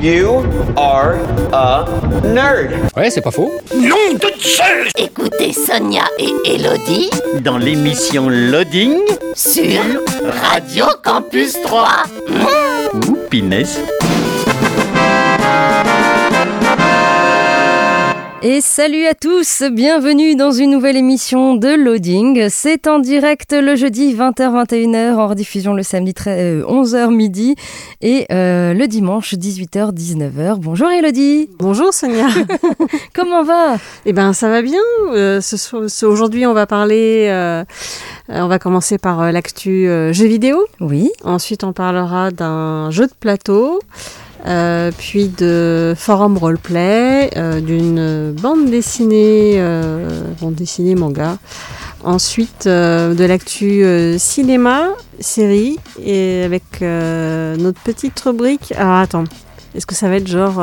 You are a nerd. Ouais, c'est pas faux. Nom de Dieu! Écoutez Sonia et Elodie dans l'émission Loading sur Radio Campus 3. Oupinesse. Et salut à tous, bienvenue dans une nouvelle émission de Loading. C'est en direct le jeudi 20h-21h, en rediffusion le samedi 11h midi et le dimanche 18h-19h. Bonjour Elodie. Bonjour Sonia. Comment va? Eh ben ça va bien. Aujourd'hui on va parler, on va commencer par l'actu jeux vidéo. Oui. Ensuite on parlera d'un jeu de plateau. Puis de forum roleplay, d'une bande dessinée manga. Ensuite de l'actu cinéma, série, et avec notre petite rubrique. Alors attends. Est-ce que ça va être genre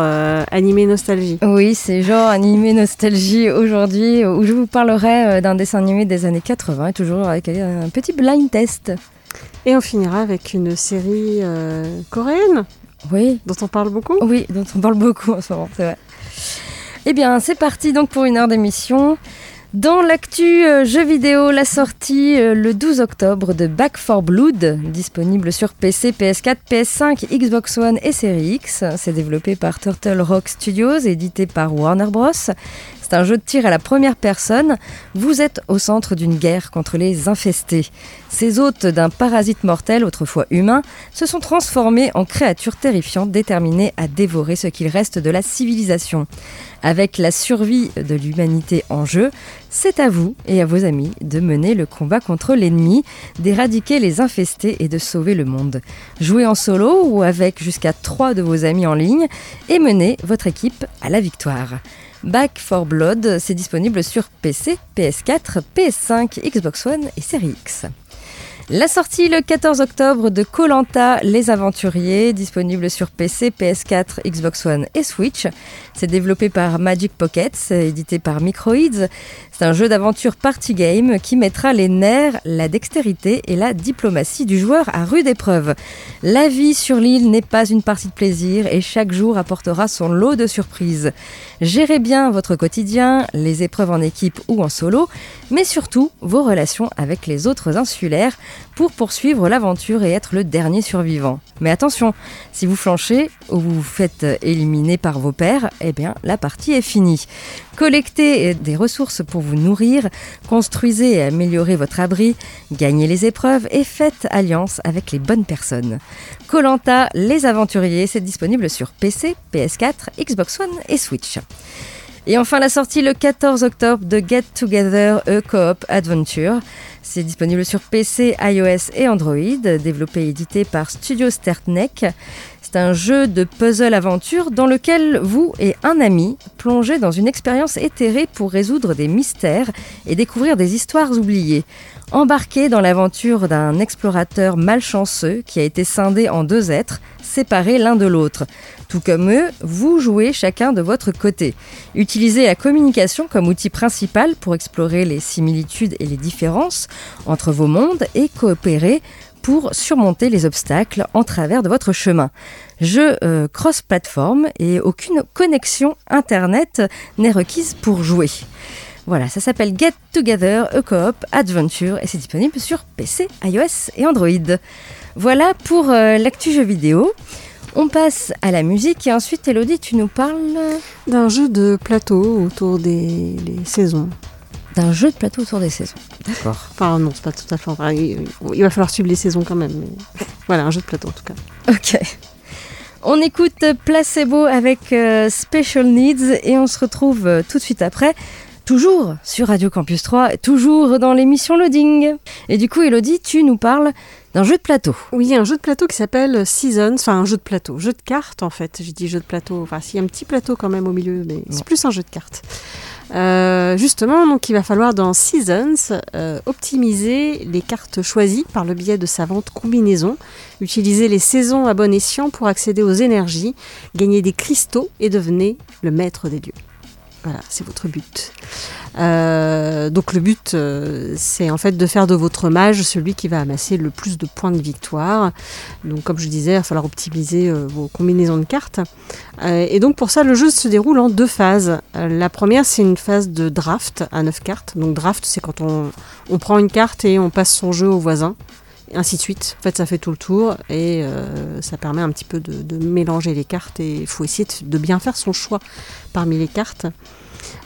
animé nostalgie? Oui, c'est genre animé nostalgie aujourd'hui, où je vous parlerai d'un dessin animé des années 80, toujours avec un petit blind test. Et on finira avec une série coréenne. Oui. Dont on parle beaucoup? Oui, dont on parle beaucoup en ce moment, c'est vrai. Eh bien, c'est parti donc pour une heure d'émission. Dans l'actu jeux vidéo, la sortie le 12 octobre de Back 4 Blood, disponible sur PC, PS4, PS5, Xbox One et Series X. C'est développé par Turtle Rock Studios et édité par Warner Bros. C'est un jeu de tir à la première personne. Vous êtes au centre d'une guerre contre les infestés. Ces hôtes d'un parasite mortel, autrefois humain, se sont transformés en créatures terrifiantes déterminées à dévorer ce qu'il reste de la civilisation. Avec la survie de l'humanité en jeu, c'est à vous et à vos amis de mener le combat contre l'ennemi, d'éradiquer les infestés et de sauver le monde. Jouez en solo ou avec jusqu'à 3 de vos amis en ligne et menez votre équipe à la victoire. Back 4 Blood, c'est disponible sur PC, PS4, PS5, Xbox One et Series X. La sortie le 14 octobre de Koh-Lanta, Les Aventuriers, disponible sur PC, PS4, Xbox One et Switch. C'est développé par Magic Pockets, édité par Microids. C'est un jeu d'aventure party game qui mettra les nerfs, la dextérité et la diplomatie du joueur à rude épreuve. La vie sur l'île n'est pas une partie de plaisir et chaque jour apportera son lot de surprises. Gérez bien votre quotidien, les épreuves en équipe ou en solo, mais surtout vos relations avec les autres insulaires pour poursuivre l'aventure et être le dernier survivant. Mais attention, si vous flanchez ou vous vous faites éliminer par vos pairs, eh bien la partie est finie. Collectez des ressources pour vous nourrir, construisez et améliorez votre abri, gagnez les épreuves et faites alliance avec les bonnes personnes. Koh-Lanta, Les Aventuriers, c'est disponible sur PC, PS4, Xbox One et Switch. Et enfin la sortie le 14 octobre de Get Together, a Co-op Adventure. C'est disponible sur PC, iOS et Android, développé et édité par Studio Sternek. C'est un jeu de puzzle-aventure dans lequel vous et un ami plongez dans une expérience éthérée pour résoudre des mystères et découvrir des histoires oubliées. Embarquez dans l'aventure d'un explorateur malchanceux qui a été scindé en 2 êtres, séparés l'un de l'autre. Tout comme eux, vous jouez chacun de votre côté. Utilisez la communication comme outil principal pour explorer les similitudes et les différences entre vos mondes et coopérer pour surmonter les obstacles en travers de votre chemin. Jeu cross-plateforme et aucune connexion internet n'est requise pour jouer. Voilà, ça s'appelle Get Together, a Co-op Adventure et c'est disponible sur PC, iOS et Android. Voilà pour l'actu jeu vidéo. On passe à la musique et ensuite, Elodie, tu nous parles d'un jeu de plateau autour des saisons. D'un jeu de plateau autour des saisons. D'accord. Enfin non, c'est pas tout à fait vrai. Il va falloir suivre les saisons quand même. Mais... Voilà, un jeu de plateau en tout cas. Ok. On écoute Placebo avec Special Needs et on se retrouve tout de suite après. Toujours sur Radio Campus 3, toujours dans l'émission Loading. Et du coup, Elodie, tu nous parles d'un jeu de plateau. Oui, un jeu de plateau qui s'appelle Seasons, enfin un jeu de plateau, jeu de cartes en fait. J'ai dit jeu de plateau, enfin s'il y a un petit plateau quand même au milieu, mais c'est plus un jeu de cartes. Justement, donc, il va falloir dans Seasons optimiser les cartes choisies par le biais de savantes combinaisons, utiliser les saisons à bon escient pour accéder aux énergies, gagner des cristaux et devenir le maître des lieux. Voilà, c'est votre but. Donc le but, c'est en fait de faire de votre mage celui qui va amasser le plus de points de victoire. Donc comme je disais, il va falloir optimiser vos combinaisons de cartes. Et donc pour ça, le jeu se déroule en deux phases. La première, c'est une phase de draft à 9 cartes. Donc draft, c'est quand on prend une carte et on passe son jeu au voisin. Ainsi de suite. En fait, ça fait tout le tour et ça permet un petit peu de mélanger les cartes, et il faut essayer de bien faire son choix parmi les cartes.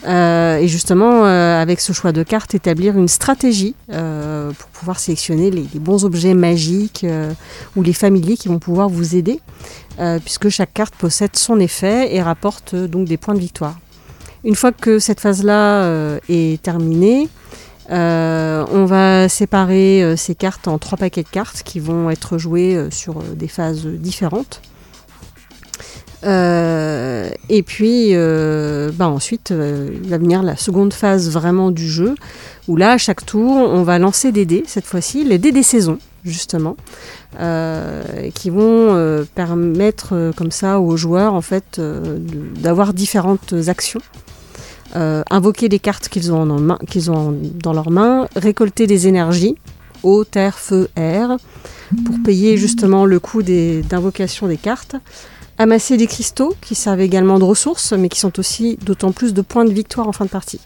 Et justement, avec ce choix de cartes, établir une stratégie pour pouvoir sélectionner les bons objets magiques ou les familiers qui vont pouvoir vous aider, puisque chaque carte possède son effet et rapporte donc des points de victoire. Une fois que cette phase-là est terminée, on va séparer ces cartes en 3 paquets de cartes qui vont être joués sur des phases différentes. Et puis ensuite va venir la seconde phase vraiment du jeu, où là à chaque tour on va lancer des dés, cette fois-ci les dés des saisons justement, qui vont permettre comme ça aux joueurs en fait d'avoir différentes actions. Invoquer les cartes qu'ils ont dans leurs mains, récolter des énergies, eau, terre, feu, air, pour payer justement le coût d'invocation des cartes, amasser des cristaux qui servent également de ressources, mais qui sont aussi d'autant plus de points de victoire en fin de partie.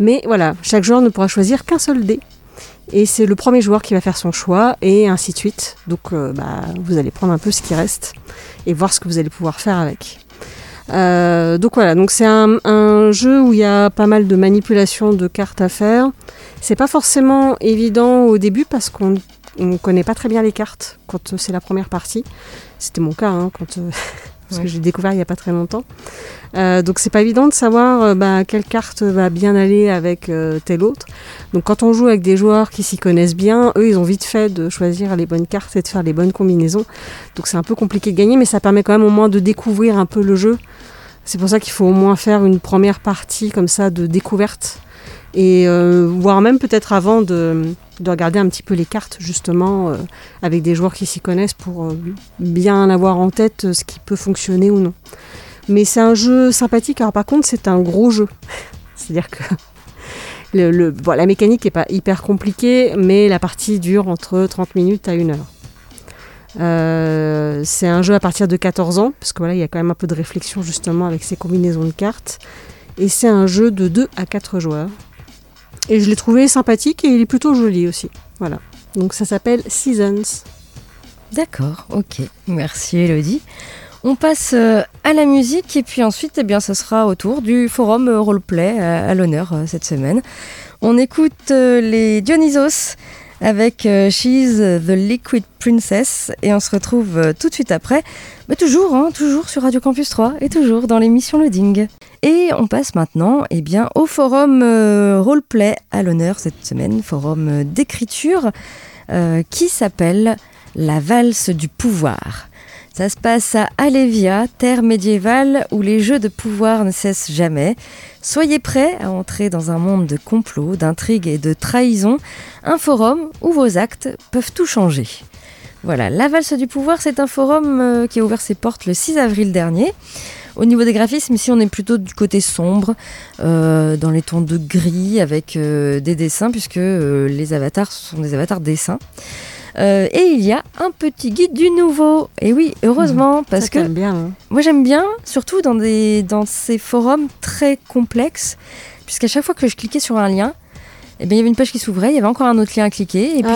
Mais voilà, chaque joueur ne pourra choisir qu'un seul dé, et c'est le premier joueur qui va faire son choix, et ainsi de suite. Donc vous allez prendre un peu ce qui reste, et voir ce que vous allez pouvoir faire avec. Donc voilà, donc c'est un jeu où il y a pas mal de manipulations de cartes à faire. C'est pas forcément évident au début parce qu'on connaît pas très bien les cartes quand c'est la première partie. C'était mon cas, parce que j'ai découvert il y a pas très longtemps. Donc c'est pas évident de savoir quelle carte va bien aller avec telle autre. Donc quand on joue avec des joueurs qui s'y connaissent bien, eux ils ont vite fait de choisir les bonnes cartes et de faire les bonnes combinaisons. Donc c'est un peu compliqué de gagner, mais ça permet quand même au moins de découvrir un peu le jeu. C'est pour ça qu'il faut au moins faire une première partie comme ça de découverte, et voire même peut-être avant de regarder un petit peu les cartes justement avec des joueurs qui s'y connaissent pour bien avoir en tête ce qui peut fonctionner ou non. Mais c'est un jeu sympathique. Alors par contre, c'est un gros jeu. C'est-à-dire que la mécanique n'est pas hyper compliquée, mais la partie dure entre 30 minutes à 1 heure. C'est un jeu à partir de 14 ans, parce que voilà, il y a quand même un peu de réflexion justement avec ces combinaisons de cartes. Et c'est un jeu de 2 à 4 joueurs. Et je l'ai trouvé sympathique et il est plutôt joli aussi. Voilà. Donc ça s'appelle Seasons. D'accord, ok. Merci Elodie. On passe à la musique et puis ensuite, eh bien, ça sera au tour du forum roleplay à l'honneur cette semaine. On écoute les Dionysos avec She's the Liquid Princess et on se retrouve tout de suite après. Mais toujours sur Radio Campus 3 et toujours dans l'émission Loading. Et on passe maintenant au forum roleplay à l'honneur cette semaine, forum d'écriture qui s'appelle La Valse du Pouvoir. Ça se passe à Alévia, terre médiévale où les jeux de pouvoir ne cessent jamais. Soyez prêts à entrer dans un monde de complots, d'intrigues et de trahisons, un forum où vos actes peuvent tout changer. Voilà, La Valse du Pouvoir, c'est un forum qui a ouvert ses portes le 6 avril dernier. Au niveau des graphismes, ici on est plutôt du côté sombre, dans les tons de gris avec des dessins, puisque les avatars sont des avatars dessins. Et il y a un petit guide du nouveau. Et oui, heureusement, parce que bien, hein. Moi j'aime bien, surtout dans ces forums très complexes, puisqu'à chaque fois que je cliquais sur un lien, il y avait une page qui s'ouvrait, il y avait encore un autre lien à cliquer, et puis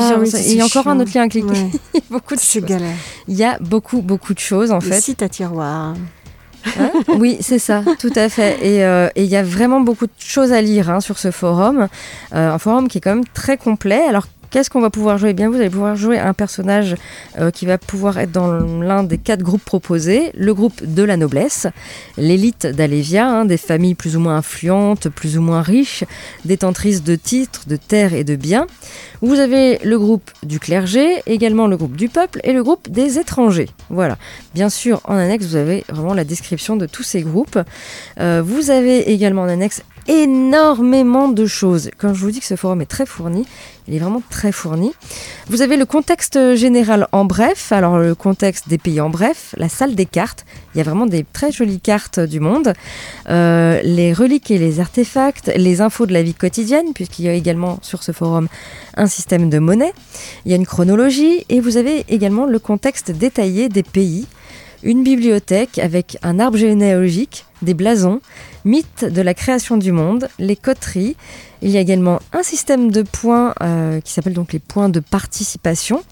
il y a encore un autre lien à cliquer. Ouais. Il y a beaucoup de choses. Galère. Il y a beaucoup de choses en fait. Site à tiroir. Hein? Oui, c'est ça, tout à fait. Et il y a vraiment beaucoup de choses à lire sur ce forum. Un forum qui est quand même très complet. Alors, qu'est-ce qu'on va pouvoir jouer ? Eh bien, vous allez pouvoir jouer un personnage qui va pouvoir être dans l'un des 4 groupes proposés. Le groupe de la noblesse, l'élite d'Alévia, des familles plus ou moins influentes, plus ou moins riches, détentrices de titres, de terres et de biens. Vous avez le groupe du clergé, également le groupe du peuple et le groupe des étrangers. Voilà. Bien sûr, en annexe, vous avez vraiment la description de tous ces groupes. Vous avez également en annexe énormément de choses. Quand je vous dis que ce forum est très fourni, il est vraiment très fourni. Vous avez le contexte général en bref, alors le contexte des pays en bref, la salle des cartes, il y a vraiment des très jolies cartes du monde, les reliques et les artefacts, les infos de la vie quotidienne, puisqu'il y a également sur ce forum un système de monnaie, il y a une chronologie et vous avez également le contexte détaillé des pays, une bibliothèque avec un arbre généalogique, des blasons, mythes de la création du monde, les coteries. Il y a également un système de points qui s'appelle donc les points de participation.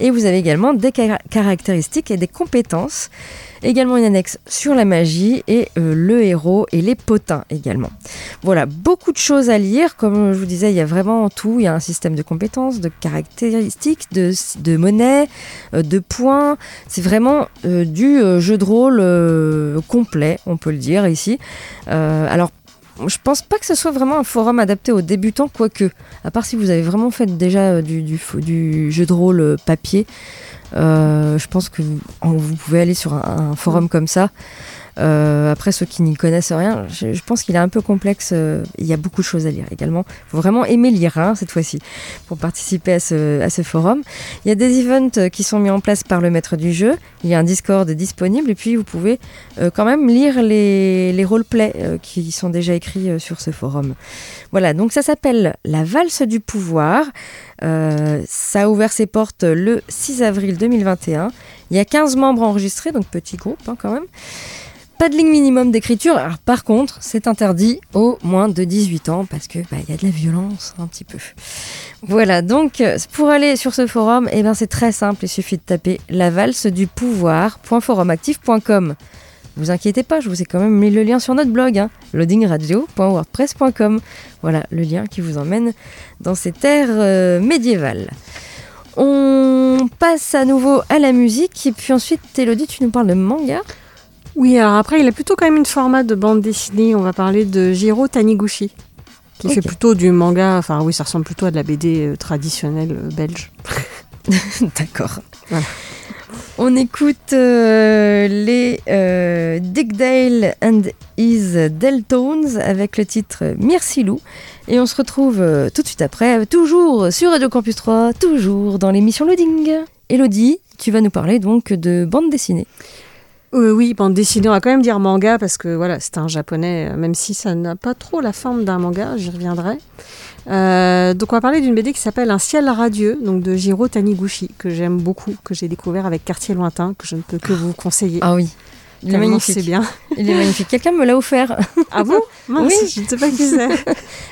Et vous avez également des caractéristiques et des compétences. Également une annexe sur la magie et le héros et les potins également. Voilà, beaucoup de choses à lire. Comme je vous disais, il y a vraiment tout. Il y a un système de compétences, de caractéristiques, de monnaie, de points. C'est vraiment du jeu de rôle complet, on peut le dire ici. Alors, je pense pas que ce soit vraiment un forum adapté aux débutants, quoique, à part si vous avez vraiment fait déjà du jeu de rôle papier, je pense que vous pouvez aller sur un forum comme ça. Après, ceux qui n'y connaissent rien, je pense qu'il est un peu complexe. Il y a beaucoup de choses à lire également. Il faut vraiment aimer lire cette fois-ci pour participer à ce forum. Il y a des events qui sont mis en place par le maître du jeu. Il y a un Discord disponible et puis vous pouvez quand même lire les roleplays qui sont déjà écrits sur ce forum. Voilà, donc ça s'appelle La Valse du Pouvoir. Ça a ouvert ses portes le 6 avril 2021. Il y a 15 membres enregistrés, donc petit groupe quand même. Pas de ligne minimum d'écriture. Alors, par contre, c'est interdit aux moins de 18 ans parce que y a de la violence un petit peu. Voilà, donc pour aller sur ce forum, c'est très simple. Il suffit de taper lavalsedupouvoir.forumactif.com. Vous inquiétez pas, je vous ai quand même mis le lien sur notre blog, loadingradio.wordpress.com. Voilà le lien qui vous emmène dans ces terres médiévales. On passe à nouveau à la musique et puis ensuite, Elodie, tu nous parles de manga. Oui, alors après, il a plutôt quand même une format de bande dessinée. On va parler de Jiro Taniguchi, qui fait plutôt du manga. Enfin, oui, ça ressemble plutôt à de la BD traditionnelle belge. D'accord. Voilà. On écoute les Dick Dale and his Deltones avec le titre Merci Lou. Et on se retrouve tout de suite après, toujours sur Radio Campus 3, toujours dans l'émission Loading. Elodie, tu vas nous parler donc de bande dessinée. Oui, bande dessinée, on va quand même dire manga parce que voilà, c'est un japonais, même si ça n'a pas trop la forme d'un manga, j'y reviendrai. Donc on va parler d'une BD qui s'appelle Un ciel radieux, donc de Jiro Taniguchi, que j'aime beaucoup, que j'ai découvert avec Quartier lointain, que je ne peux que vous conseiller. Ah oui, il est magnifique. C'est bien. Il est magnifique, quelqu'un me l'a offert. Ah bon? Mince, oui. Je ne sais pas qui c'est.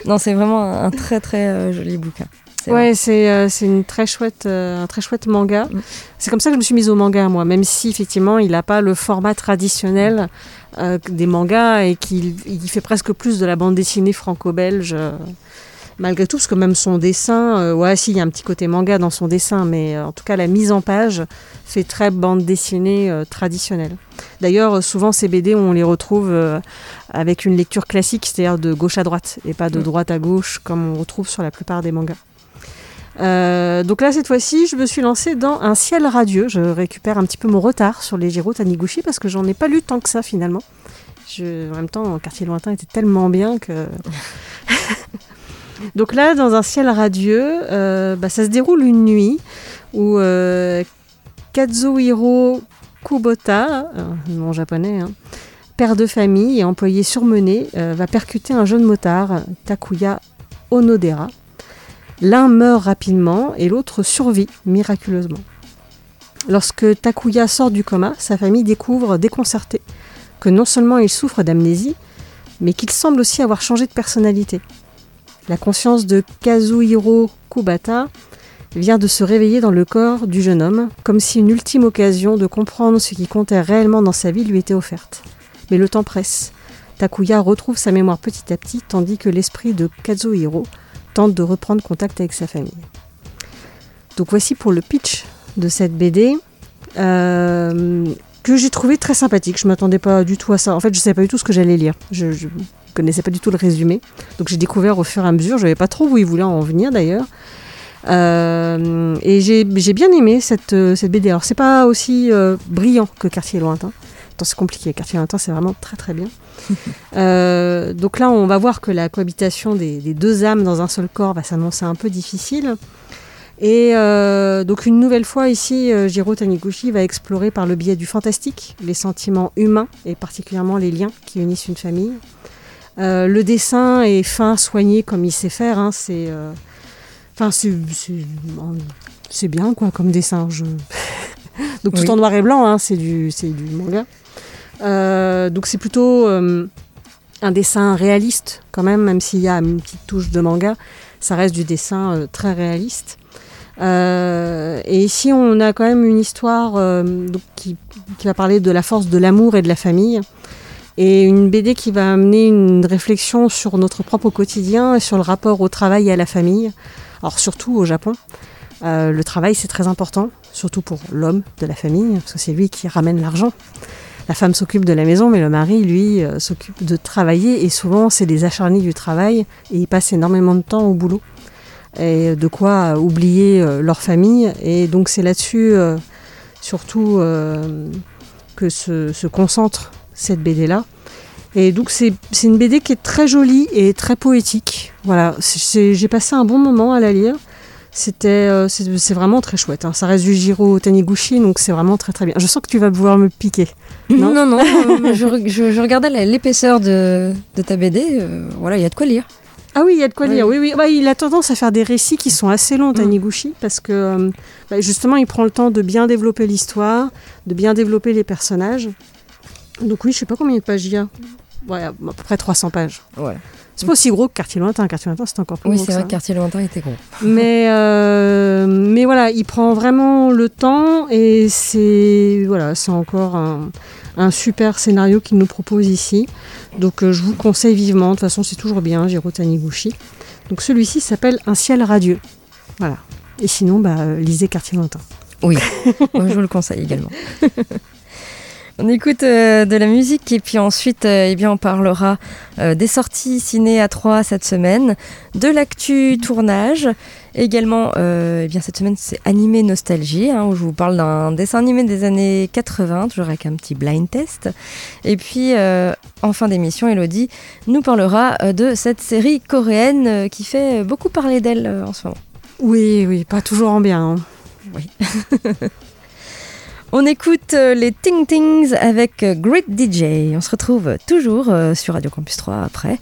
Non, c'est vraiment un très très joli bouquin. Ouais, c'est une très chouette, un très chouette manga. C'est comme ça que je me suis mise au manga, moi, même si, effectivement, il n'a pas le format traditionnel des mangas et qu'il fait presque plus de la bande dessinée franco-belge, malgré tout, parce que même son dessin, il y a un petit côté manga dans son dessin, mais en tout cas, la mise en page fait très bande dessinée traditionnelle. D'ailleurs, souvent, ces BD, on les retrouve avec une lecture classique, c'est-à-dire de gauche à droite, et pas de droite à gauche, comme on retrouve sur la plupart des mangas. Donc là, cette fois-ci, je me suis lancée dans Un ciel radieux. Je récupère un petit peu mon retard sur les Jiro Taniguchi parce que j'en ai pas lu tant que ça finalement. En même temps, Quartier lointain était tellement bien que... Donc là, dans Un ciel radieux, ça se déroule une nuit où Kazuhiro Kubota, nom japonais, père de famille et employé surmené, va percuter un jeune motard, Takuya Onodera. L'un meurt rapidement et l'autre survit miraculeusement. Lorsque Takuya sort du coma, sa famille découvre, déconcertée, que non seulement il souffre d'amnésie, mais qu'il semble aussi avoir changé de personnalité. La conscience de Kazuhiro Kubota vient de se réveiller dans le corps du jeune homme, comme si une ultime occasion de comprendre ce qui comptait réellement dans sa vie lui était offerte. Mais le temps presse. Takuya retrouve sa mémoire petit à petit, tandis que l'esprit de Kazuhiro tente de reprendre contact avec sa famille. Donc voici pour le pitch de cette BD que j'ai trouvé très sympathique. Je ne m'attendais pas du tout à ça. En fait, je ne savais pas du tout ce que j'allais lire. Je ne connaissais pas du tout le résumé. Donc j'ai découvert au fur et à mesure. Je ne savais pas trop où il voulait en venir d'ailleurs. Et j'ai bien aimé cette BD. Alors, ce n'est pas aussi brillant que Quartier lointain. Pourtant, c'est compliqué. Quartier lointain, c'est vraiment très, très bien. Donc là, on va voir que la cohabitation des deux âmes dans un seul corps va s'annoncer un peu difficile. Et donc, une nouvelle fois, ici, Jiro Taniguchi va explorer par le biais du fantastique les sentiments humains et particulièrement les liens qui unissent une famille. Le dessin est fin, soigné comme il sait faire. Hein, c'est bien quoi comme dessin. Donc tout en noir et blanc, hein, c'est du manga. Donc c'est plutôt un dessin réaliste quand même s'il y a une petite touche de manga, ça reste du dessin très réaliste. Et ici on a quand même une histoire qui va parler de la force de l'amour et de la famille. Et une BD qui va amener une réflexion sur notre propre quotidien et sur le rapport au travail et à la famille. Alors surtout au Japon, le travail c'est très important, surtout pour l'homme de la famille, parce que c'est lui qui ramène l'argent. La femme s'occupe de la maison, mais le mari, lui, s'occupe de travailler. Et souvent, c'est des acharnés du travail et ils passent énormément de temps au boulot. Et de quoi oublier leur famille. Et donc c'est là-dessus, surtout, que se concentre cette BD-là. Et donc c'est une BD qui est très jolie et très poétique. Voilà, j'ai passé un bon moment à la lire. C'est vraiment très chouette. Hein. Ça reste du Jiro Taniguchi, donc c'est vraiment très très bien. Je sens que tu vas pouvoir me piquer. Non, je regardais l'épaisseur de ta BD. Voilà, il y a de quoi lire. Ah oui, il y a de quoi lire. Oui. Bah, il a tendance à faire des récits qui sont assez longs, Taniguchi, parce que justement, il prend le temps de bien développer l'histoire, de bien développer les personnages. Donc oui, je sais pas combien de pages il y a. Ouais, à peu près 300 pages. Ouais. C'est pas aussi gros que Quartier lointain. Quartier lointain, c'était encore plus gros. Oui, c'est vrai que Quartier lointain était gros. Mais voilà, il prend vraiment le temps et c'est encore un super scénario qu'il nous propose ici. Donc je vous conseille vivement. De toute façon, c'est toujours bien, Jiro Taniguchi. Donc celui-ci s'appelle Un ciel radieux. Voilà. Et sinon, lisez Quartier lointain. Oui, moi, je vous le conseille également. On écoute de la musique et puis ensuite on parlera des sorties ciné à 3 cette semaine, de l'actu tournage. Également, cette semaine c'est Animé Nostalgie, où je vous parle d'un dessin animé des années 80, toujours avec un petit blind test. Et puis en fin d'émission, Elodie nous parlera de cette série coréenne qui fait beaucoup parler d'elle en ce moment. Oui, pas toujours en bien. Hein. Oui. On écoute les Ting Tings avec Great DJ. On se retrouve toujours sur Radio Campus 3 après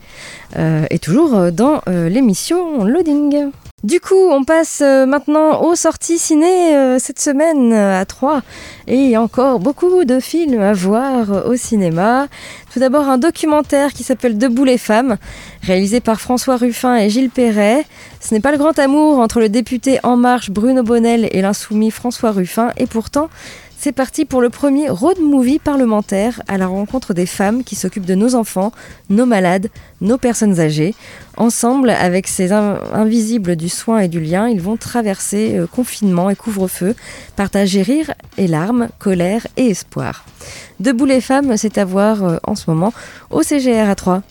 et toujours dans l'émission Loading. Du coup, on passe maintenant aux sorties ciné cette semaine à 3. Et il y a encore beaucoup de films à voir au cinéma. Tout d'abord, un documentaire qui s'appelle « Debout les femmes », réalisé par François Ruffin et Gilles Perret. Ce n'est pas le grand amour entre le député En Marche Bruno Bonnel et l'insoumis François Ruffin. Et pourtant, c'est parti pour le premier road movie parlementaire à la rencontre des femmes qui s'occupent de nos enfants, nos malades, nos personnes âgées. Ensemble, avec ces invisibles du soin et du lien, ils vont traverser confinement et couvre-feu, partager rire et larmes, colère et espoir. Debout les femmes, c'est à voir en ce moment au CGR à 3.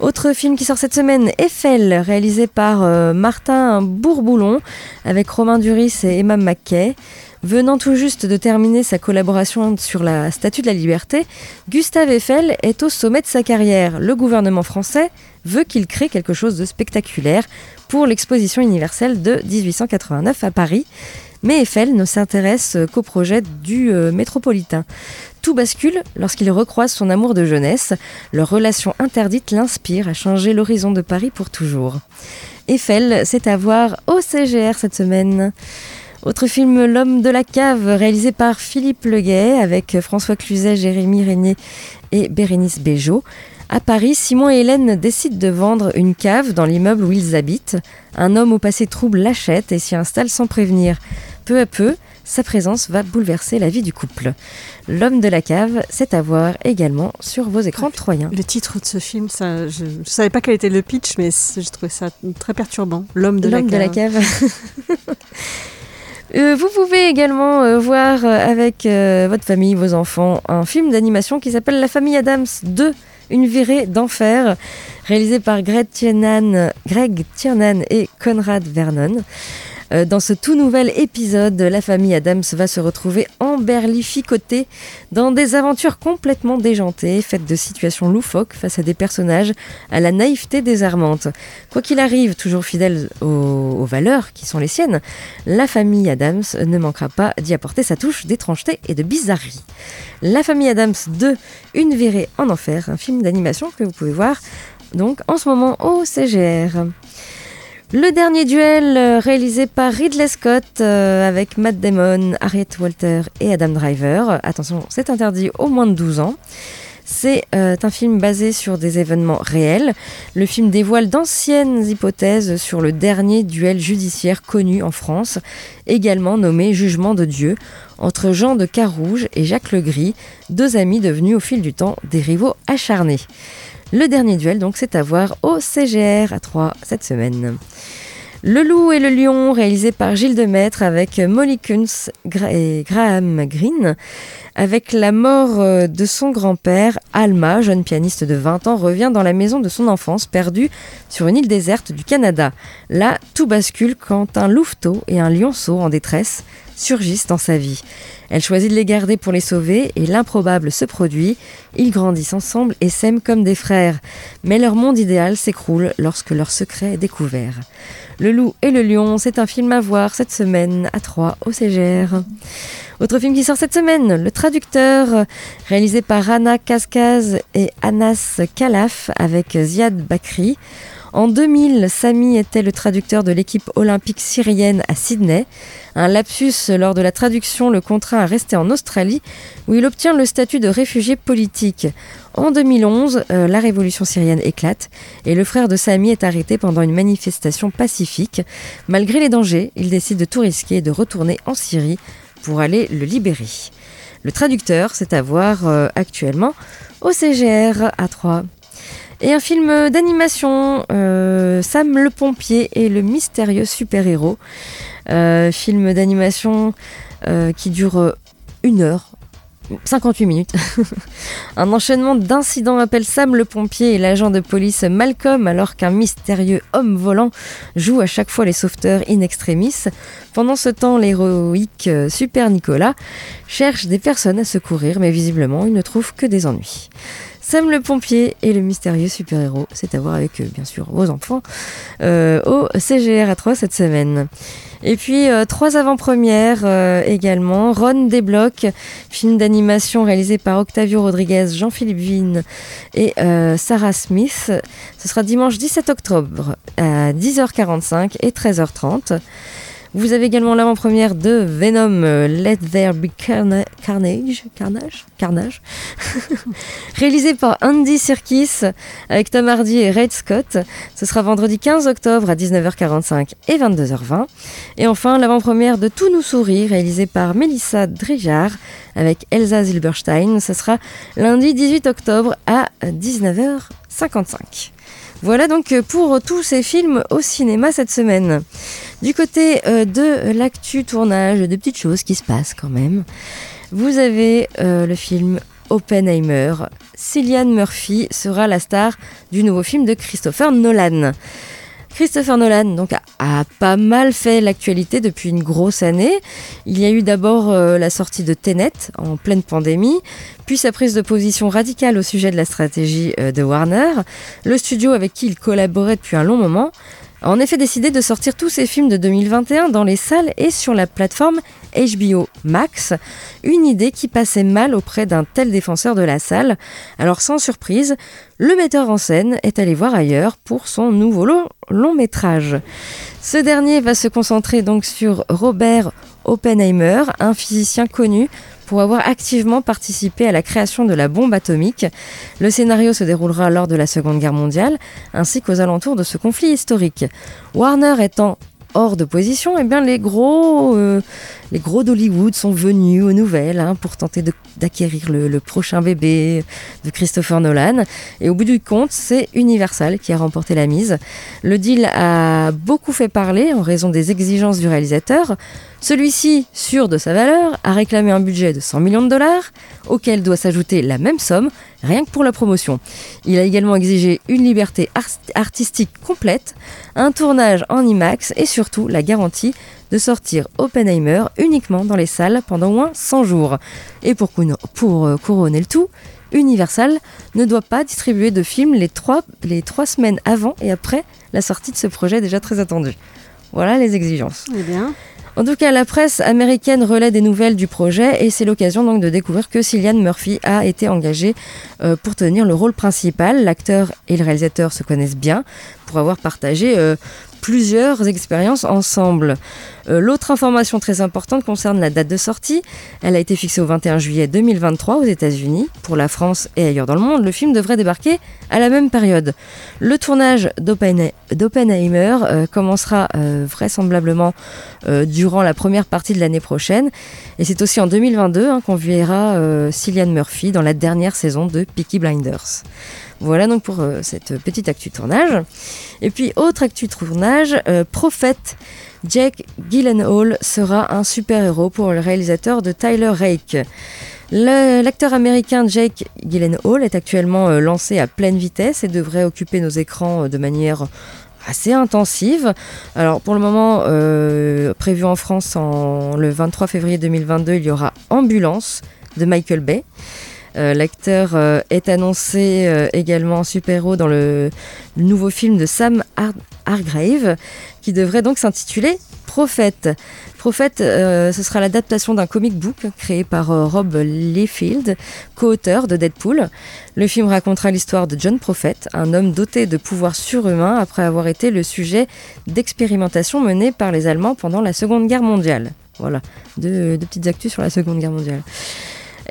Autre film qui sort cette semaine, Eiffel, réalisé par Martin Bourboulon, avec Romain Duris et Emma McKay. Venant tout juste de terminer sa collaboration sur la Statue de la Liberté, Gustave Eiffel est au sommet de sa carrière. Le gouvernement français veut qu'il crée quelque chose de spectaculaire pour l'exposition universelle de 1889 à Paris. Mais Eiffel ne s'intéresse qu'au projet du métropolitain. Tout bascule lorsqu'il recroise son amour de jeunesse. Leur relation interdite l'inspire à changer l'horizon de Paris pour toujours. Eiffel, c'est à voir au CGR cette semaine. Autre film, L'Homme de la cave, réalisé par Philippe Leguet, avec François Cluzet, Jérémy Régnier et Bérénice Bejo. À Paris, Simon et Hélène décident de vendre une cave dans l'immeuble où ils habitent. Un homme au passé trouble l'achète et s'y installe sans prévenir. Peu à peu, sa présence va bouleverser la vie du couple. L'Homme de la cave, c'est à voir également sur vos écrans troyens. Le titre de ce film, ça, je ne savais pas quel était le pitch, mais je trouvais ça très perturbant. L'Homme de la cave. Vous pouvez également voir avec votre famille, vos enfants, un film d'animation qui s'appelle « La famille Adams 2, une virée d'enfer », réalisé par Greg Tiernan et Conrad Vernon. Dans ce tout nouvel épisode, la famille Adams va se retrouver emberlificotée dans des aventures complètement déjantées, faites de situations loufoques face à des personnages à la naïveté désarmante. Quoi qu'il arrive, toujours fidèle aux valeurs qui sont les siennes, la famille Adams ne manquera pas d'y apporter sa touche d'étrangeté et de bizarrerie. La famille Adams 2, Une virée en enfer, un film d'animation que vous pouvez voir donc en ce moment au CGR. Le dernier duel, réalisé par Ridley Scott, avec Matt Damon, Harriet Walter et Adam Driver. Attention, c'est interdit aux moins de 12 ans. C'est un film basé sur des événements réels. Le film dévoile d'anciennes hypothèses sur le dernier duel judiciaire connu en France, également nommé Jugement de Dieu, entre Jean de Carrouge et Jacques Legris, deux amis devenus au fil du temps des rivaux acharnés. Le dernier duel, donc, c'est à voir au CGR à 3 cette semaine. Le Loup et le Lion, réalisé par Gilles Demaître avec Molly Kunz et Graham Greene. Avec la mort de son grand-père, Alma, jeune pianiste de 20 ans, revient dans la maison de son enfance, perdue sur une île déserte du Canada. Là, tout bascule quand un louveteau et un lionceau en détresse surgissent dans sa vie. Elle choisit de les garder pour les sauver et l'improbable se produit. Ils grandissent ensemble et s'aiment comme des frères. Mais leur monde idéal s'écroule lorsque leur secret est découvert. Le Loup et le Lion, c'est un film à voir cette semaine à 3 au CGR. Autre film qui sort cette semaine, Le Traducteur, réalisé par Anna Kaskaz et Anas Kalaf avec Ziad Bakri. En 2000, Sami était le traducteur de l'équipe olympique syrienne à Sydney. Un lapsus lors de la traduction le contraint à rester en Australie, où il obtient le statut de réfugié politique. En 2011, la révolution syrienne éclate et le frère de Sami est arrêté pendant une manifestation pacifique. Malgré les dangers, il décide de tout risquer et de retourner en Syrie pour aller le libérer. Le Traducteur, c'est à voir actuellement au CGR à 3. Et un film d'animation, Sam le pompier et le mystérieux super-héros. Film d'animation qui dure 1 heure, 58 minutes. Un enchaînement d'incidents appelle Sam le pompier et l'agent de police Malcolm, alors qu'un mystérieux homme volant joue à chaque fois les sauveteurs in extremis. Pendant ce temps, l'héroïque Super Nicolas cherche des personnes à secourir, mais visiblement, il ne trouve que des ennuis. Sam le pompier et le mystérieux super-héros, c'est à voir avec, bien sûr, vos enfants, au CGR à 3 cette semaine. Et puis, 3 avant-premières également. Ron débloque, film d'animation réalisé par Octavio Rodriguez, Jean-Philippe Vine et Sarah Smith. Ce sera dimanche 17 octobre à 10h45 et 13h30. Vous avez également l'avant-première de Venom, Let There Be Carnage, réalisé par Andy Serkis avec Tom Hardy et Red Scott. Ce sera vendredi 15 octobre à 19h45 et 22h20. Et enfin, l'avant-première de Tout nous sourit, réalisé par Mélissa Dréjard avec Elsa Silberstein. Ce sera lundi 18 octobre à 19h55. Voilà donc pour tous ces films au cinéma cette semaine. Du côté de l'actu tournage, de petites choses qui se passent quand même, vous avez le film Oppenheimer. Cillian Murphy sera la star du nouveau film de Christopher Nolan. Christopher Nolan donc, a pas mal fait l'actualité depuis une grosse année. Il y a eu d'abord la sortie de Tenet en pleine pandémie, puis sa prise de position radicale au sujet de la stratégie de Warner, le studio avec qui il collaborait depuis un long moment, a en effet décidé de sortir tous ses films de 2021 dans les salles et sur la plateforme HBO Max, une idée qui passait mal auprès d'un tel défenseur de la salle. Alors sans surprise, le metteur en scène est allé voir ailleurs pour son nouveau long métrage. Ce dernier va se concentrer donc sur Robert Oppenheimer, un physicien connu pour avoir activement participé à la création de la bombe atomique. Le scénario se déroulera lors de la Seconde Guerre mondiale, ainsi qu'aux alentours de ce conflit historique. Warner étant hors de position, eh bien les gros d'Hollywood sont venus aux nouvelles pour tenter d'acquérir le prochain bébé de Christopher Nolan. Et au bout du compte, c'est Universal qui a remporté la mise. Le deal a beaucoup fait parler en raison des exigences du réalisateur. Celui-ci, sûr de sa valeur, a réclamé un budget de 100 millions de dollars, auquel doit s'ajouter la même somme, rien que pour la promotion. Il a également exigé une liberté artistique complète, un tournage en IMAX et surtout surtout la garantie de sortir Oppenheimer uniquement dans les salles pendant au moins 100 jours. Et pour couronner le tout, Universal ne doit pas distribuer de films les trois semaines avant et après la sortie de ce projet déjà très attendu. Voilà les exigences. Eh bien. En tout cas, la presse américaine relaie des nouvelles du projet et c'est l'occasion donc de découvrir que Cillian Murphy a été engagé pour tenir le rôle principal. L'acteur et le réalisateur se connaissent bien pour avoir partagé plusieurs expériences ensemble. L'autre information très importante concerne la date de sortie. Elle a été fixée au 21 juillet 2023 aux États-Unis. Pour la France et ailleurs dans le monde, le film devrait débarquer à la même période. Le tournage d'Oppenheimer commencera vraisemblablement durant la première partie de l'année prochaine. Et c'est aussi en 2022 qu'on verra Cillian Murphy dans la dernière saison de Peaky Blinders. Voilà donc pour cette petite actu tournage. Et puis autre actu tournage, Prophète. Jake Gyllenhaal sera un super-héros pour le réalisateur de Tyler Rake. L'acteur américain Jake Gyllenhaal est actuellement lancé à pleine vitesse et devrait occuper nos écrans de manière assez intensive. Alors pour le moment, prévu en France le 23 février 2022, il y aura Ambulance de Michael Bay. L'acteur est annoncé également super-héros dans le nouveau film de Sam Hargrave qui devrait donc s'intituler Prophète. Prophète, ce sera l'adaptation d'un comic book créé par Rob Liefeld, co-auteur de Deadpool. Le film racontera l'histoire de John Prophète, un homme doté de pouvoirs surhumains après avoir été le sujet d'expérimentations menées par les Allemands pendant la Seconde Guerre mondiale. Voilà, deux petites actus sur la Seconde Guerre mondiale.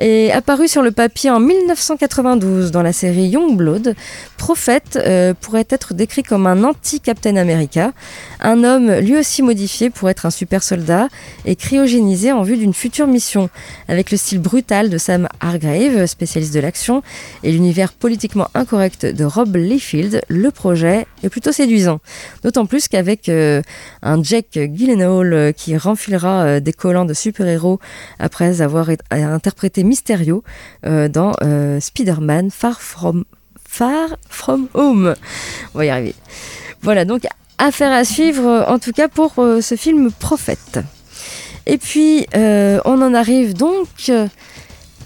Et apparu sur le papier en 1992 dans la série Youngblood, Prophète pourrait être décrit comme un anti-Captain America, un homme lui aussi modifié pour être un super soldat et cryogénisé en vue d'une future mission. Avec le style brutal de Sam Hargrave, spécialiste de l'action, et l'univers politiquement incorrect de Rob Liefeld, le projet est plutôt séduisant. D'autant plus qu'avec un Jake Gyllenhaal qui renfilera des collants de super-héros après avoir interprété Mysterio dans Spider-Man Far From Home. On va y arriver. Voilà, donc affaire à suivre, en tout cas pour ce film Prophète. Et puis, on en arrive donc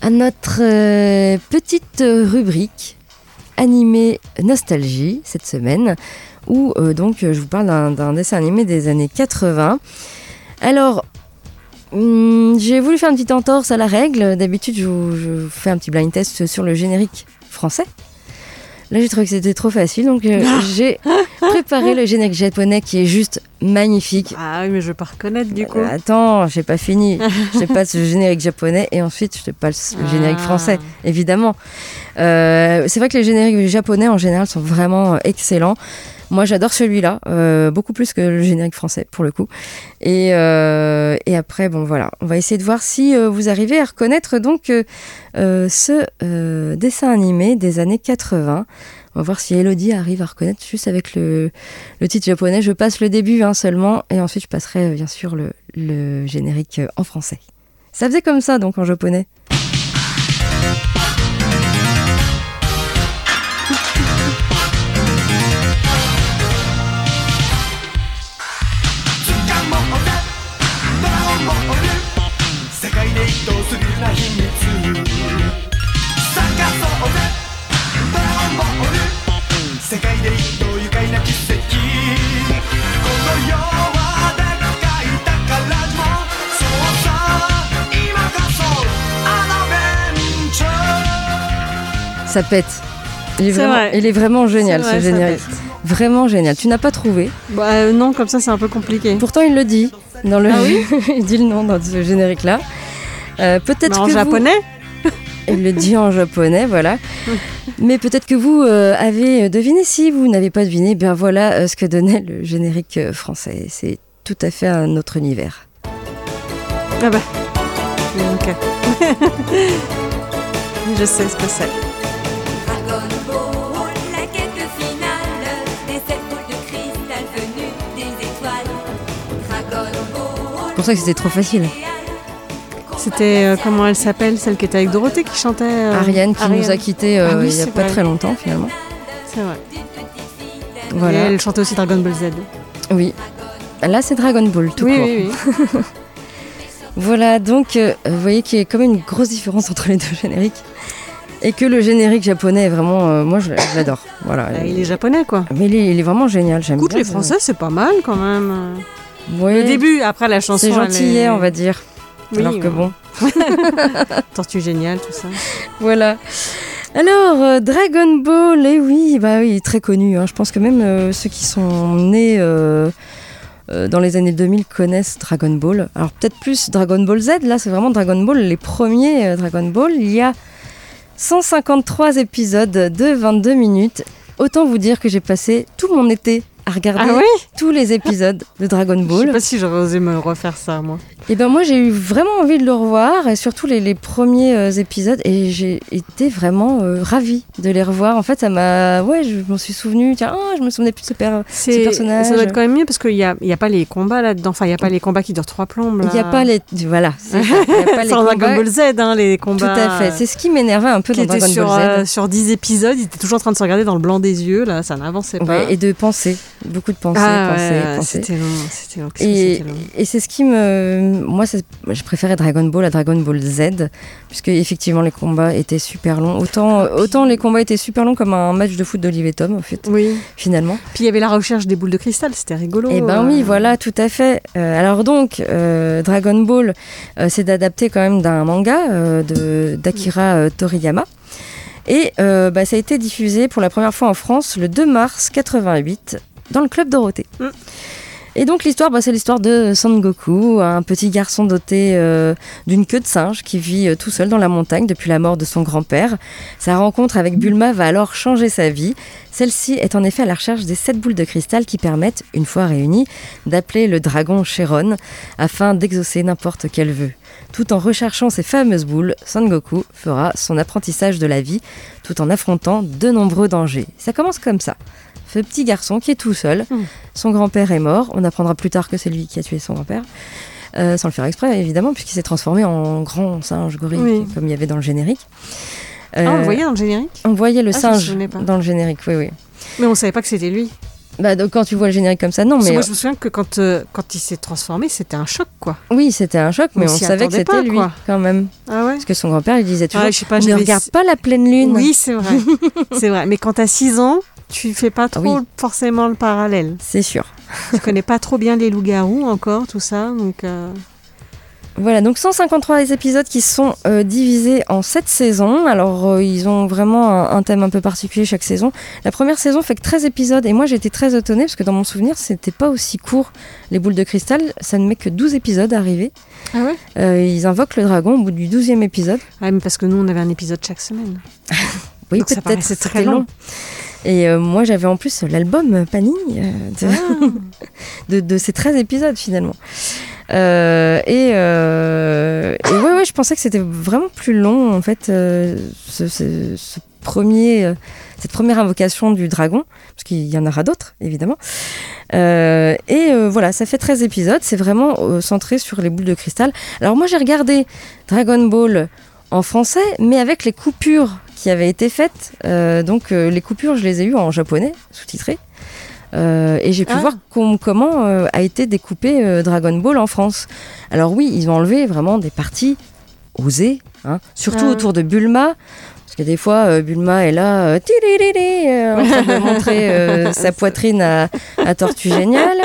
à notre petite rubrique animé Nostalgie cette semaine, où donc je vous parle d'un dessin animé des années 80. Alors, j'ai voulu faire une petite entorse à la règle. D'habitude, je fais un petit blind test sur le générique français. Là, j'ai trouvé que c'était trop facile, donc j'ai préparé le générique japonais qui est juste magnifique. Ah oui, mais je vais pas reconnaître du coup. Attends, j'ai pas fini. Je te passe le générique japonais et ensuite je te passe le générique français, évidemment. C'est vrai que les génériques japonais en général sont vraiment excellents. Moi, j'adore celui-là, beaucoup plus que le générique français, pour le coup. Et après, bon, voilà. On va essayer de voir si vous arrivez à reconnaître donc ce dessin animé des années 80. On va voir si Elodie arrive à reconnaître juste avec le titre japonais. Je passe le début seulement, et ensuite je passerai bien sûr le générique en français. Ça faisait comme ça, donc, en japonais. Ça pète. Il est vraiment génial, ce générique. Vraiment génial. Tu n'as pas trouvé ? Bah non, comme ça c'est un peu compliqué. Pourtant il le dit dans le il dit le nom dans ce générique-là. Peut-être mais en japonais ? Il le dit en japonais, voilà. Mais peut-être que vous avez deviné. Si vous n'avez pas deviné, bien voilà ce que donnait le générique français. C'est tout à fait un autre univers. Ah bah. Ok. Je sais ce que c'est. C'est pour ça que c'était trop facile. C'était, comment elle s'appelle, celle qui était avec Dorothée qui chantait Ariane, nous a quittés il n'y a pas très longtemps finalement. C'est vrai. Voilà. Et elle chantait aussi Dragon Ball Z. Oui. Là, c'est Dragon Ball, tout court. Oui. Voilà, donc, vous voyez qu'il y a quand même une grosse différence entre les deux génériques. Et que le générique japonais est vraiment... moi, je l'adore. Voilà. Il est japonais, quoi. Mais il est vraiment génial, j'aime bien. Écoute, les Français, c'est pas mal, quand même. Ouais, le début, après la chanson... C'est gentillet, on va dire. Oui, alors que bon... Tortue géniale, tout ça. Voilà. Alors, Dragon Ball, oui, très connu. Hein. Je pense que même ceux qui sont nés... dans les années 2000 connaissent Dragon Ball. Alors peut-être plus Dragon Ball Z, là c'est vraiment Dragon Ball, les premiers Dragon Ball. Il y a 153 épisodes de 22 minutes. Autant vous dire que j'ai passé tout mon été à regarder tous les épisodes de Dragon Ball. Je sais pas si j'aurais osé me refaire ça, moi. Et bien moi j'ai eu vraiment envie de le revoir, et surtout les premiers épisodes, et j'ai été vraiment ravie de les revoir. En fait, ça m'a... Ouais, je m'en suis souvenue. Tiens, je me souvenais plus de ce personnage. Ça doit être quand même mieux, parce qu'il y a pas les combats là-dedans. Enfin, il n'y a pas les combats qui durent trois plombes. Il n'y a pas les... Voilà. C'est sans Dragon Ball Z, les combats... Tout à fait. C'est ce qui m'énervait un peu dans Dragon Ball Z. Sur 10 épisodes, il était toujours en train de se regarder dans le blanc des yeux, là. Ça n'avançait pas. Ouais, et de penser. Beaucoup de pensées. C'était long. Et c'est ce qui me... Moi, je préférais Dragon Ball à Dragon Ball Z, puisque effectivement les combats étaient super longs. Autant les combats étaient super longs comme un match de foot d'Olive et Tom, en fait. Oui. Finalement. Puis il y avait la recherche des boules de cristal, c'était rigolo. Eh ben oui, voilà, tout à fait. Alors donc, Dragon Ball, c'est adapté quand même d'un manga d'Akira Toriyama. Et ça a été diffusé pour la première fois en France le 2 mars 88 dans le Club Dorothée. Mm. Et donc l'histoire, c'est l'histoire de Son Goku, un petit garçon doté d'une queue de singe qui vit tout seul dans la montagne depuis la mort de son grand-père. Sa rencontre avec Bulma va alors changer sa vie. Celle-ci est en effet à la recherche des 7 boules de cristal qui permettent, une fois réunies, d'appeler le dragon Shenron afin d'exaucer n'importe quel vœu. Tout en recherchant ces fameuses boules, Son Goku fera son apprentissage de la vie tout en affrontant de nombreux dangers. Ça commence comme ça. Ce petit garçon qui est tout seul, son grand-père est mort, on apprendra plus tard que c'est lui qui a tué son grand-père, sans le faire exprès évidemment, puisqu'il s'est transformé en grand singe gorille, comme il y avait dans le générique. On le voyait dans le générique ? On voyait le singe dans le générique, oui. Mais on ne savait pas que c'était lui. Donc, quand tu vois le générique comme ça, non. Parce mais moi, je me souviens que quand il s'est transformé, c'était un choc, quoi. Oui, c'était un choc, mais on savait que c'était lui, quand même. Ah ouais. Parce que son grand-père, il disait toujours, ne regarde pas la pleine lune. Oui, c'est vrai. Mais quand t'as 6 ans, tu fais pas trop forcément le parallèle. C'est sûr. Tu connais pas trop bien les loups-garous encore, tout ça, donc... Voilà, donc 153 épisodes qui sont divisés en 7 saisons. Alors, ils ont vraiment un thème un peu particulier chaque saison. La première saison fait que 13 épisodes, et moi j'étais très étonnée parce que dans mon souvenir, c'était pas aussi court. Les boules de cristal, ça ne met que 12 épisodes à arriver. Ah ouais ? Ils invoquent le dragon au bout du 12e épisode. Ah, mais parce que nous, on avait un épisode chaque semaine. Oui, donc peut-être, c'est très long. Et moi, j'avais en plus l'album Panini de ces 13 épisodes, finalement. Je pensais que c'était vraiment plus long, en fait, cette première invocation du dragon, parce qu'il y en aura d'autres, évidemment. Ça fait 13 épisodes. C'est vraiment centré sur les boules de cristal. Alors moi, j'ai regardé Dragon Ball en français, mais avec les coupures qui avaient été faites. Les coupures, je les ai eues en japonais, sous-titrées. Et j'ai pu voir comment a été découpé Dragon Ball en France. Alors oui, ils ont enlevé vraiment des parties osées, surtout autour de Bulma, parce que des fois, Bulma est là, en train de montrer sa poitrine à Tortue Géniale.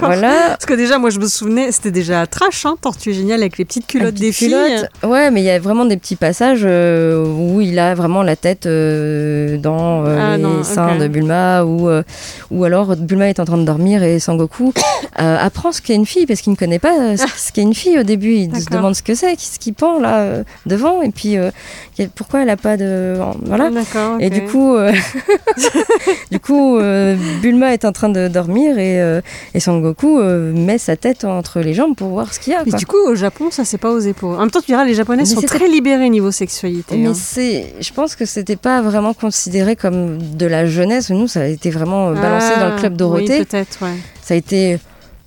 Voilà. Parce que déjà, moi, je me souvenais, c'était déjà trash, Tortue Géniale avec les petites culottes des filles. Ouais, mais il y a vraiment des petits passages où il a vraiment la tête dans les seins de Bulma, ou alors Bulma est en train de dormir et Sangoku apprend ce qu'est une fille, parce qu'il ne connaît pas ce qu'est une fille au début. Il se demande ce que c'est, ce qui pend là devant, et puis pourquoi elle n'a pas de... Voilà. Okay. Et du coup, Bulma est en train de dormir et Son Goku met sa tête entre les jambes pour voir ce qu'il y a. Mais du coup, au Japon, ça c'est pas osé pour... En même temps, tu diras, les Japonais sont très libérés niveau sexualité. Mais je pense que c'était pas vraiment considéré comme de la jeunesse. Nous, ça a été vraiment balancé dans le Club Dorothée. Oui, peut-être, ouais. Ça a été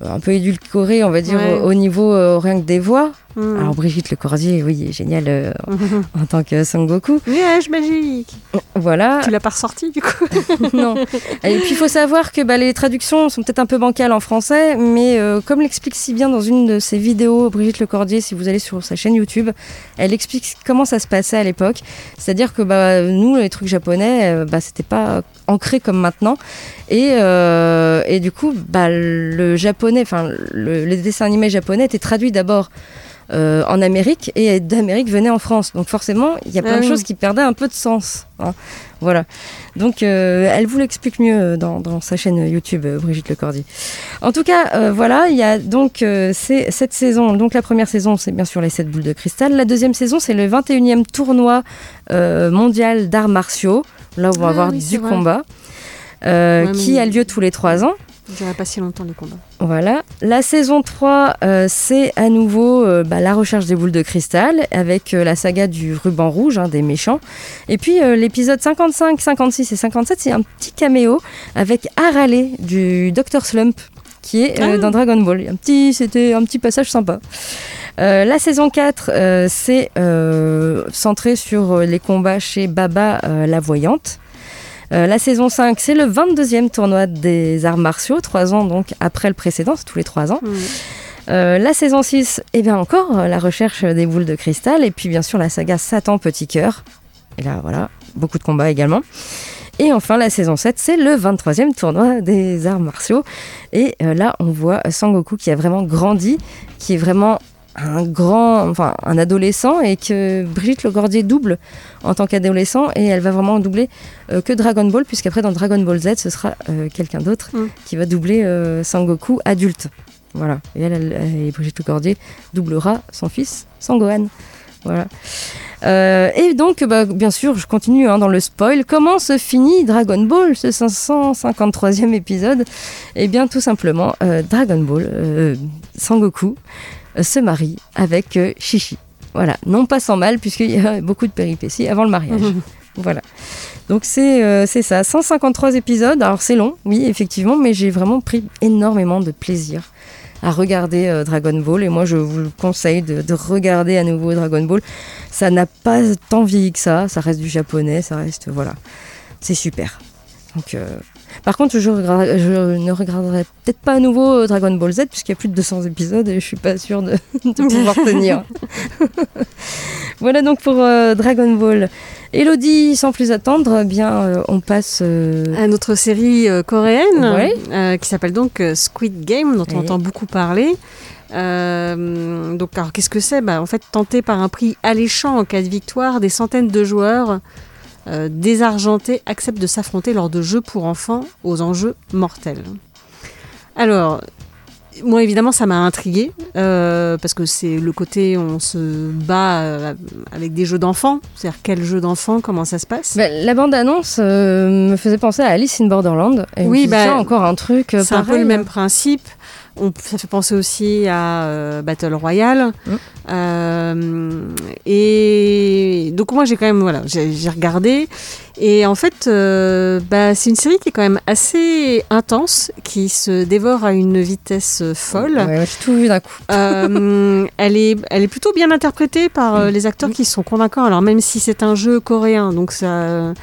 un peu édulcoré, on va dire, au niveau rien que des voix. Mmh. Alors Brigitte Le Cordier, oui, est géniale en tant que Sangoku. Nuage magique. Voilà. Tu l'as pas ressorti du coup. Non. Et puis il faut savoir que les traductions sont peut-être un peu bancales en français, mais comme l'explique si bien dans une de ses vidéos Brigitte Le Cordier, si vous allez sur sa chaîne YouTube, elle explique comment ça se passait à l'époque. C'est-à-dire que nous, les trucs japonais, c'était pas ancré comme maintenant. Et du coup, le japonais, enfin les dessins animés japonais étaient traduits d'abord en Amérique, et d'Amérique venait en France. Donc forcément, il y a plein de choses qui perdaient un peu de sens. Hein. Voilà. Donc elle vous l'explique mieux dans sa chaîne YouTube, Brigitte Le Cordier. En tout cas, voilà, il y a donc cette saison. Donc la première saison, c'est bien sûr les 7 boules de cristal. La deuxième saison, c'est le 21e tournoi mondial d'arts martiaux. Là, on va avoir du combat qui a lieu tous les 3 ans. Il ne durait pas si longtemps les combats. Voilà. La saison 3, c'est à nouveau la recherche des boules de cristal avec la saga du ruban rouge, des méchants. Et puis l'épisode 55, 56 et 57, c'est un petit caméo avec Harale du Dr Slump qui est dans Dragon Ball. C'était un petit passage sympa. La saison 4, c'est centré sur les combats chez Baba la Voyante. La saison 5, c'est le 22e tournoi des arts martiaux, 3 ans donc après le précédent, c'est tous les 3 ans. Mmh. La saison 6, la recherche des boules de cristal, et puis bien sûr la saga Satan Petit Cœur. Et là, voilà, beaucoup de combats également. Et enfin, la saison 7, c'est le 23e tournoi des arts martiaux. Et là, on voit Sangoku qui a vraiment grandi, qui est vraiment un adolescent, et que Brigitte Le Cordier double en tant qu'adolescent, et elle va vraiment doubler que Dragon Ball, puisqu'après dans Dragon Ball Z ce sera quelqu'un d'autre qui va doubler Sangoku adulte. Voilà, et elle, Brigitte Le Cordier doublera son fils Sangohan. Voilà. Et donc bien sûr je continue dans le spoil. Comment se finit Dragon Ball, ce 553e épisode? Et bien tout simplement Dragon Ball, Sangoku se marie avec Chichi. Voilà, non pas sans mal, puisqu'il y a beaucoup de péripéties avant le mariage. Mmh. Voilà. Donc c'est ça, 153 épisodes. Alors c'est long, oui, effectivement, mais j'ai vraiment pris énormément de plaisir à regarder Dragon Ball, et moi je vous le conseille de regarder à nouveau Dragon Ball. Ça n'a pas tant vieilli que ça reste du japonais, ça reste, voilà. C'est super. Donc par contre, je ne regarderai peut-être pas à nouveau Dragon Ball Z, puisqu'il y a plus de 200 épisodes et je ne suis pas sûre de pouvoir tenir. Voilà donc pour Dragon Ball. Elodie, sans plus attendre, on passe à notre série coréenne, qui s'appelle donc Squid Game, dont on entend beaucoup parler. Donc, alors, qu'est-ce que c'est ? En fait, tenté par un prix alléchant en cas de victoire, des centaines de joueurs désargentés acceptent de s'affronter lors de jeux pour enfants aux enjeux mortels. Alors, moi évidemment ça m'a intriguée, parce que c'est le côté on se bat avec des jeux d'enfants, c'est-à-dire quel jeu d'enfants, comment ça se passe. La bande-annonce me faisait penser à Alice in Borderland, et oui, ça encore un truc c'est pareil. Un peu le même principe. Ça fait penser aussi à Battle Royale. Et donc moi j'ai quand même j'ai regardé, et en fait c'est une série qui est quand même assez intense, qui se dévore à une vitesse folle. J'ai tout vu d'un coup. Elle est plutôt bien interprétée par les acteurs qui sont convaincants, alors même si c'est un jeu coréen, donc ça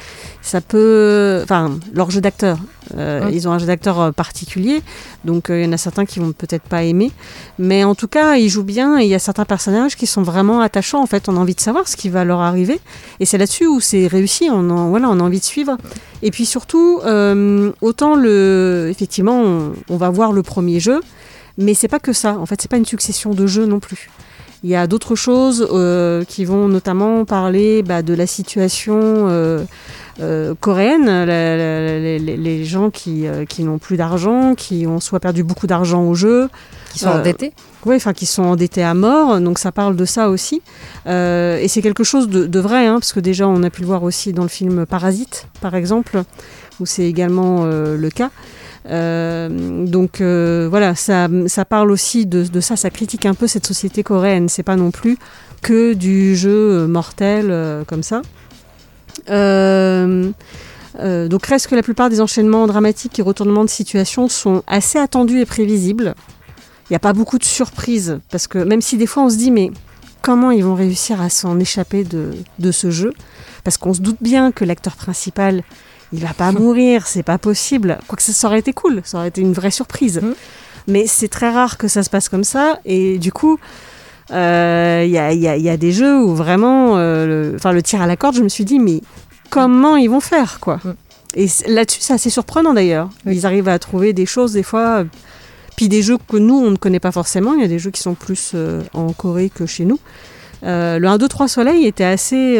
peut, enfin leur jeu d'acteur. Ils ont un jeu d'acteur particulier, donc il y en a certains qui vont peut-être pas aimer, mais en tout cas ils jouent bien, et il y a certains personnages qui sont vraiment attachants. En fait, on a envie de savoir ce qui va leur arriver, et c'est là-dessus où c'est réussi. On a envie de suivre. Et puis surtout, effectivement, on va voir le premier jeu, mais c'est pas que ça. En fait, c'est pas une succession de jeux non plus. Il y a d'autres choses qui vont notamment parler de la situation coréenne, les gens qui n'ont plus d'argent, qui ont soit perdu beaucoup d'argent au jeu, qui sont endettés. Oui, enfin qui sont endettés à mort, donc ça parle de ça aussi. Et c'est quelque chose de vrai, parce que déjà on a pu le voir aussi dans le film Parasite, par exemple, où c'est également le cas. Donc voilà, ça parle aussi de ça, ça critique un peu cette société coréenne. C'est pas non plus que du jeu mortel comme ça. Donc reste que la plupart des enchaînements dramatiques et retournements de situation sont assez attendus et prévisibles. n'y a pas beaucoup de surprises, parce que même si des fois on se dit mais comment ils vont réussir à s'en échapper de ce jeu, parce qu'on se doute bien que l'acteur principal il va pas mourir, c'est pas possible, quoique ça aurait été cool, ça aurait été une vraie surprise, mais c'est très rare que ça se passe comme ça, et du coup il y a des jeux où vraiment le tir à la corde, je me suis dit mais comment ils vont faire quoi. Et là-dessus c'est assez surprenant d'ailleurs, ils arrivent à trouver des choses des fois, puis des jeux que nous on ne connaît pas forcément, il y a des jeux qui sont plus en Corée que chez nous. Le 1, 2, 3 Soleil était assez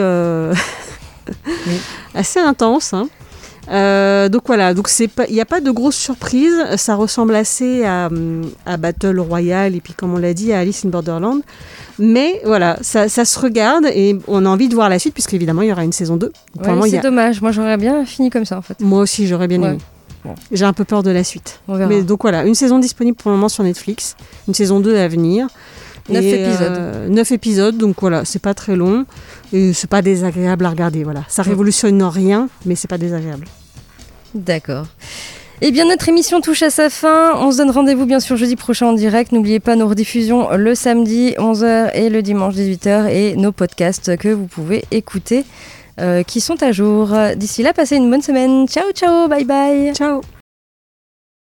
assez intense hein. Donc voilà, donc il n'y a pas de grosse surprise, ça ressemble assez à Battle Royale et puis comme on l'a dit à Alice in Borderland, mais voilà, ça se regarde et on a envie de voir la suite puisqu'évidemment il y aura une saison 2. Ouais, c'est dommage, moi j'aurais bien fini comme ça en fait. Moi aussi j'aurais bien aimé. Bon. J'ai un peu peur de la suite. On verra. Mais donc voilà, une saison disponible pour le moment sur Netflix, une saison 2 à venir. 9 épisodes. 9 épisodes, donc voilà, c'est pas très long et c'est pas désagréable à regarder, voilà. Ça révolutionne rien, mais c'est pas désagréable. D'accord. Eh bien, notre émission touche à sa fin. On se donne rendez-vous bien sûr jeudi prochain en direct. N'oubliez pas nos rediffusions le samedi 11h et le dimanche 18h et nos podcasts que vous pouvez écouter qui sont à jour. D'ici là, passez une bonne semaine. Ciao, ciao, bye bye. Ciao.